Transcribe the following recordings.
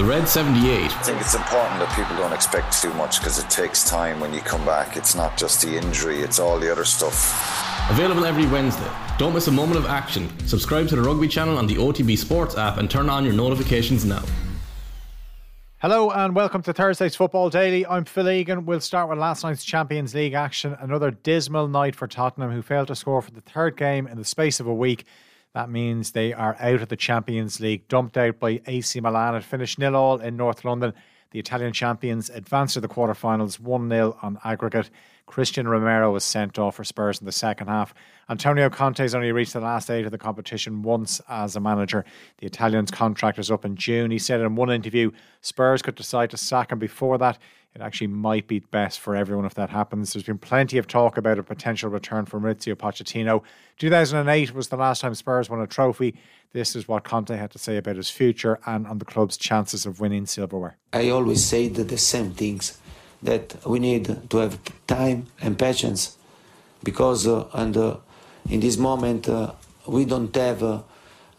The Red 78. I think it's important that people don't expect too much because it takes time when you come back. It's not just the injury, it's all the other stuff. Available every Wednesday. Don't miss a moment of action. Subscribe to the Rugby channel on the OTB Sports app and turn on your notifications now. Hello and welcome to Thursday's Football Daily. I'm Phil Egan. We'll start with last night's Champions League action. Another dismal night for Tottenham, who failed to score for the third game in the space of a week. That means they are out of the Champions League, dumped out by AC Milan. It finished 0-0 in North London. The Italian champions advanced to the quarterfinals 1-0 on aggregate. Christian Romero was sent off for Spurs in the second half. Antonio Conte's only reached the last eight of the competition once as a manager. The Italian's contract is up in June. He said in one interview, Spurs could decide to sack him before that. It actually might be best for everyone if that happens. There's been plenty of talk about a potential return for Maurizio Pochettino. 2008 was the last time Spurs won a trophy. This is what Conte had to say about his future and on the club's chances of winning silverware. I always say the same things, that we need to have time and patience, because in this moment we don't have a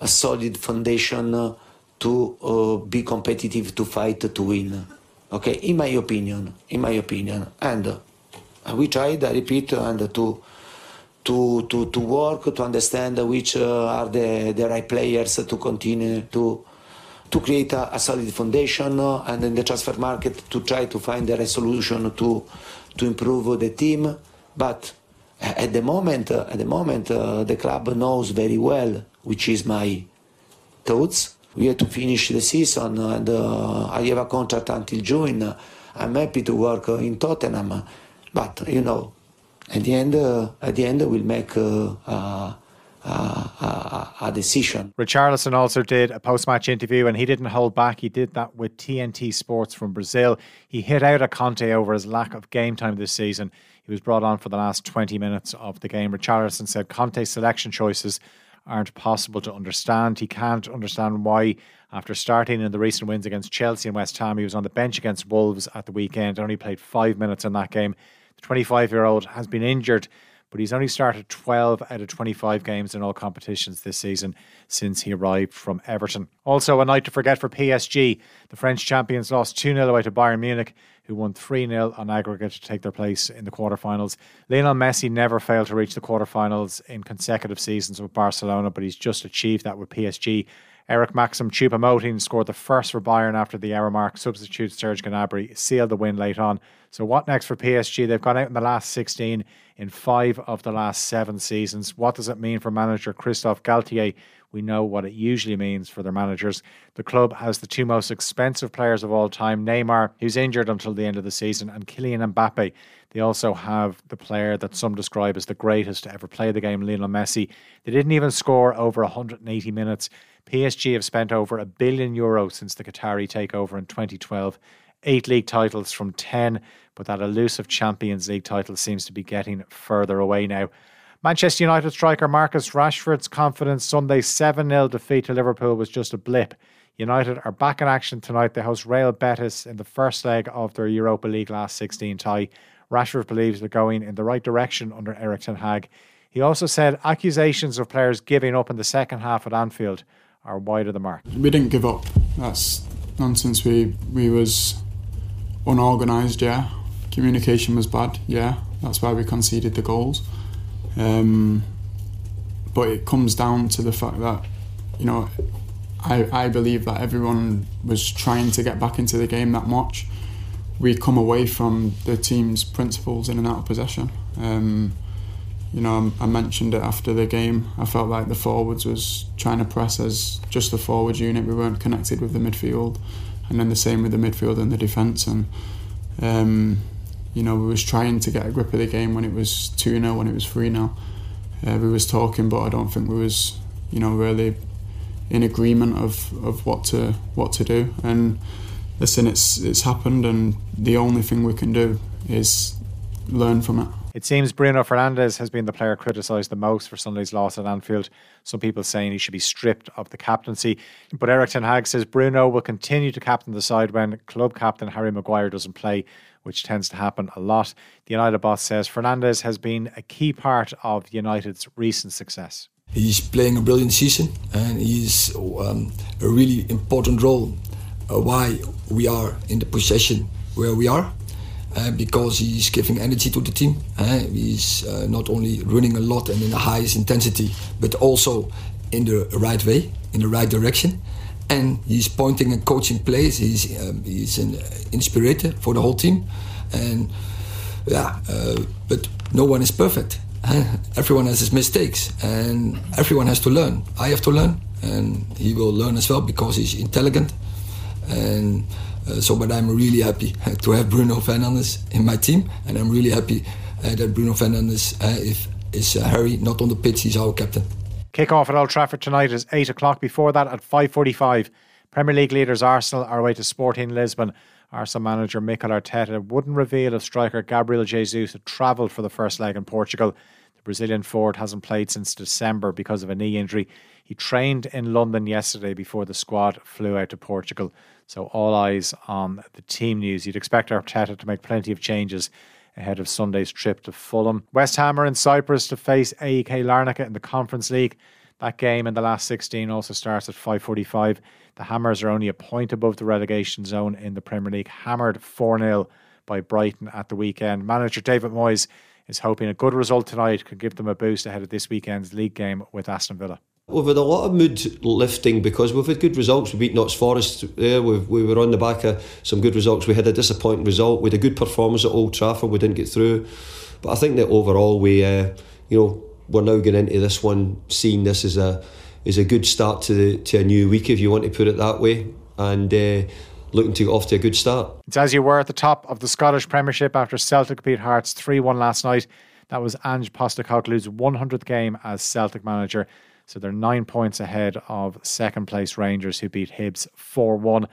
solid foundation to be competitive, to fight, to win. Okay, in my opinion, and we tried, I repeat, and to work to understand which are the right players to continue to create a solid foundation, and in the transfer market to try to find a resolution to improve the team. But at the moment, the club knows very well which is my thoughts. We have to finish the season, and I have a contract until June. I'm happy to work in Tottenham, but you know, at the end, we'll make a decision. Richarlison also did a post-match interview, and he didn't hold back. He did that with TNT Sports from Brazil. He hit out at Conte over his lack of game time this season. He was brought on for the last 20 minutes of the game. Richarlison said Conte's selection choices aren't possible to understand. He can't understand why, after starting in the recent wins against Chelsea and West Ham, he was on the bench against Wolves at the weekend and only played 5 minutes in that game. The 25-year-old has been injured, but he's only started 12 out of 25 games in all competitions this season since he arrived from Everton. Also, a night to forget for PSG. The French champions lost 2-0 away to Bayern Munich, who won 3-0 on aggregate to take their place in the quarterfinals. Lionel Messi never failed to reach the quarterfinals in consecutive seasons with Barcelona, but he's just achieved that with PSG. Eric Maxim Choupo-Moting scored the first for Bayern after the hour mark. Substitute Serge Gnabry sealed the win late on. So what next for PSG? They've gone out in the last 16 in 5 of the last 7 seasons. What does it mean for manager Christophe Galtier? We know what it usually means for their managers. The club has the two most expensive players of all time, Neymar, who's injured until the end of the season, and Kylian Mbappé. They also have the player that some describe as the greatest to ever play the game, Lionel Messi. They didn't even score over 180 minutes. PSG have spent over €1 billion since the Qatari takeover in 2012. 8 league titles from 10, but that elusive Champions League title seems to be getting further away now. Manchester United striker Marcus Rashford's confidence Sunday's 7-0 defeat to Liverpool was just a blip. United are back in action tonight. They host Real Betis in the first leg of their Europa League last 16 tie. Rashford believes they're going in the right direction under Eric Ten Hag. He also said accusations of players giving up in the second half at Anfield are wide of the mark. We didn't give up. That's nonsense. We was unorganised, yeah. Communication was bad, yeah. That's why we conceded the goals. But it comes down to the fact that, you know, I believe that everyone was trying to get back into the game that much. We come away from the team's principles in and out of possession. You know, I mentioned it after the game. I felt like the forwards was trying to press as just the forward unit. We weren't connected with the midfield, and then the same with the midfield and the defence. And you know, we was trying to get a grip of the game when it was 2-0, when it was 3-0. We was talking, but I don't think we was, you know, really in agreement of what to do. And listen, it's happened, and the only thing we can do is learn from it. It seems Bruno Fernandes has been the player criticised the most for Sunday's loss at Anfield. Some people saying he should be stripped of the captaincy. But Eric Ten Hag says Bruno will continue to captain the side when club captain Harry Maguire doesn't play, which tends to happen a lot. The United boss says Fernandes has been a key part of United's recent success. He's playing a brilliant season, and he's a really important role why we are in the position where we are, because he's giving energy to the team. He's not only running a lot and in the highest intensity, but also in the right way, in the right direction. And he's pointing and coaching plays. He's an inspirator for the whole team. And but no one is perfect. Everyone has his mistakes and everyone has to learn. I have to learn, and he will learn as well because he's intelligent. And but I'm really happy to have Bruno Fernandes in my team, and I'm really happy that Bruno Fernandes is Harry not on the pitch. He's our captain. Kick-off at Old Trafford tonight is 8 o'clock. Before that, at 5:45, Premier League leaders Arsenal are away to Sporting Lisbon. Arsenal manager Mikel Arteta wouldn't reveal if striker Gabriel Jesus had travelled for the first leg in Portugal. The Brazilian forward hasn't played since December because of a knee injury. He trained in London yesterday before the squad flew out to Portugal. So all eyes on the team news. You'd expect Arteta to make plenty of changes ahead of Sunday's trip to Fulham. West Ham are in Cyprus to face AEK Larnaca in the Conference League. That game in the last 16 also starts at 5:45. The Hammers are only a point above the relegation zone in the Premier League, hammered 4-0 by Brighton at the weekend. Manager David Moyes is hoping a good result tonight could give them a boost ahead of this weekend's league game with Aston Villa. We've had a lot of mood lifting because we've had good results. We beat Notts Forest there. We were on the back of some good results. We had a disappointing result. We had a good performance at Old Trafford. We didn't get through. But I think that overall we're now getting into this one, seeing this as a good start to a new week, if you want to put it that way. And looking to get off to a good start. It's as you were at the top of the Scottish Premiership after Celtic beat Hearts 3-1 last night. That was Ange Postecoglou's 100th game as Celtic manager. So they're 9 points ahead of second place Rangers, who beat Hibs 4-1.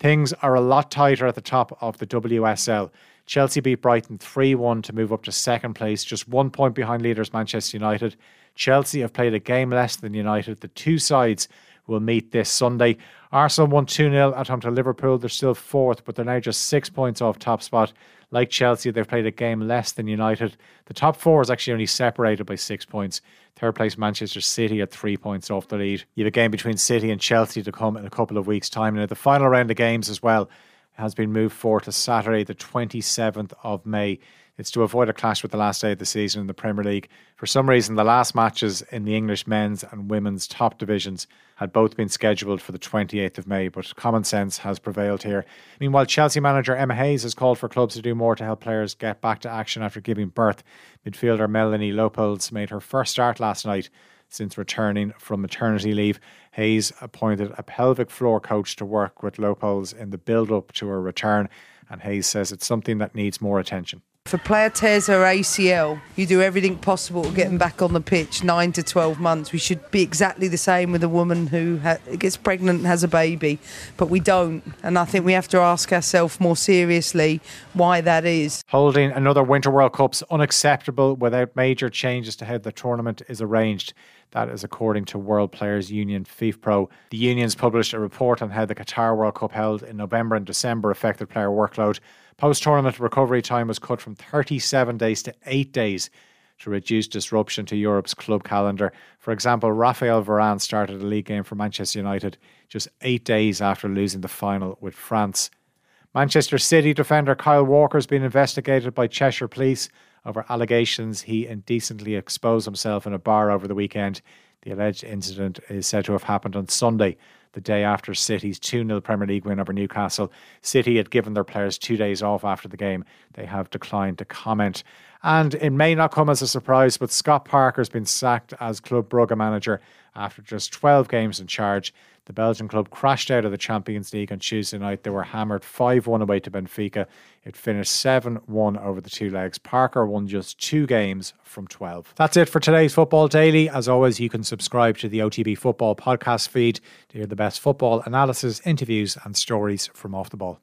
Things are a lot tighter at the top of the WSL. Chelsea beat Brighton 3-1 to move up to second place, just 1 point behind leaders Manchester United. Chelsea have played a game less than United. The two sides will meet this Sunday. Arsenal won 2-0 at home to Liverpool. They're still fourth, but they're now just 6 points off top spot. Like Chelsea, they've played a game less than United. The top four is actually only separated by 6 points. Third place Manchester City at 3 points off the lead. You have a game between City and Chelsea to come in a couple of weeks' time. Now, the final round of games as well has been moved forward to Saturday, the 27th of May. It's to avoid a clash with the last day of the season in the Premier League. For some reason, the last matches in the English men's and women's top divisions had both been scheduled for the 28th of May, but common sense has prevailed here. Meanwhile, Chelsea manager Emma Hayes has called for clubs to do more to help players get back to action after giving birth. Midfielder Melanie Lopols made her first start last night since returning from maternity leave. Hayes appointed a pelvic floor coach to work with Lopols in the build-up to her return, and Hayes says it's something that needs more attention. If a player tears her ACL, you do everything possible to get them back on the pitch 9 to 12 months. We should be exactly the same with a woman who gets pregnant and has a baby, but we don't. And I think we have to ask ourselves more seriously why that is. Holding another Winter World Cup's unacceptable without major changes to how the tournament is arranged. That is according to World Players Union FIFPRO. The unions published a report on how the Qatar World Cup held in November and December affected player workload. Post-tournament recovery time was cut from 37 days to 8 days to reduce disruption to Europe's club calendar. For example, Raphael Varane started a league game for Manchester United just 8 days after losing the final with France. Manchester City defender Kyle Walker has been investigated by Cheshire Police over allegations he indecently exposed himself in a bar over the weekend. The alleged incident is said to have happened on Sunday, the day after City's 2-0 Premier League win over Newcastle. City had given their players 2 days off after the game. They have declined to comment. And it may not come as a surprise, but Scott Parker's been sacked as Club Brugge manager after just 12 games in charge. The Belgian club crashed out of the Champions League on Tuesday night. They were hammered 5-1 away to Benfica. It finished 7-1 over the two legs. Parker won just 2 games from 12. That's it for today's Football Daily. As always, you can subscribe to the OTB Football podcast feed to hear the best football analysis, interviews and stories from off the ball.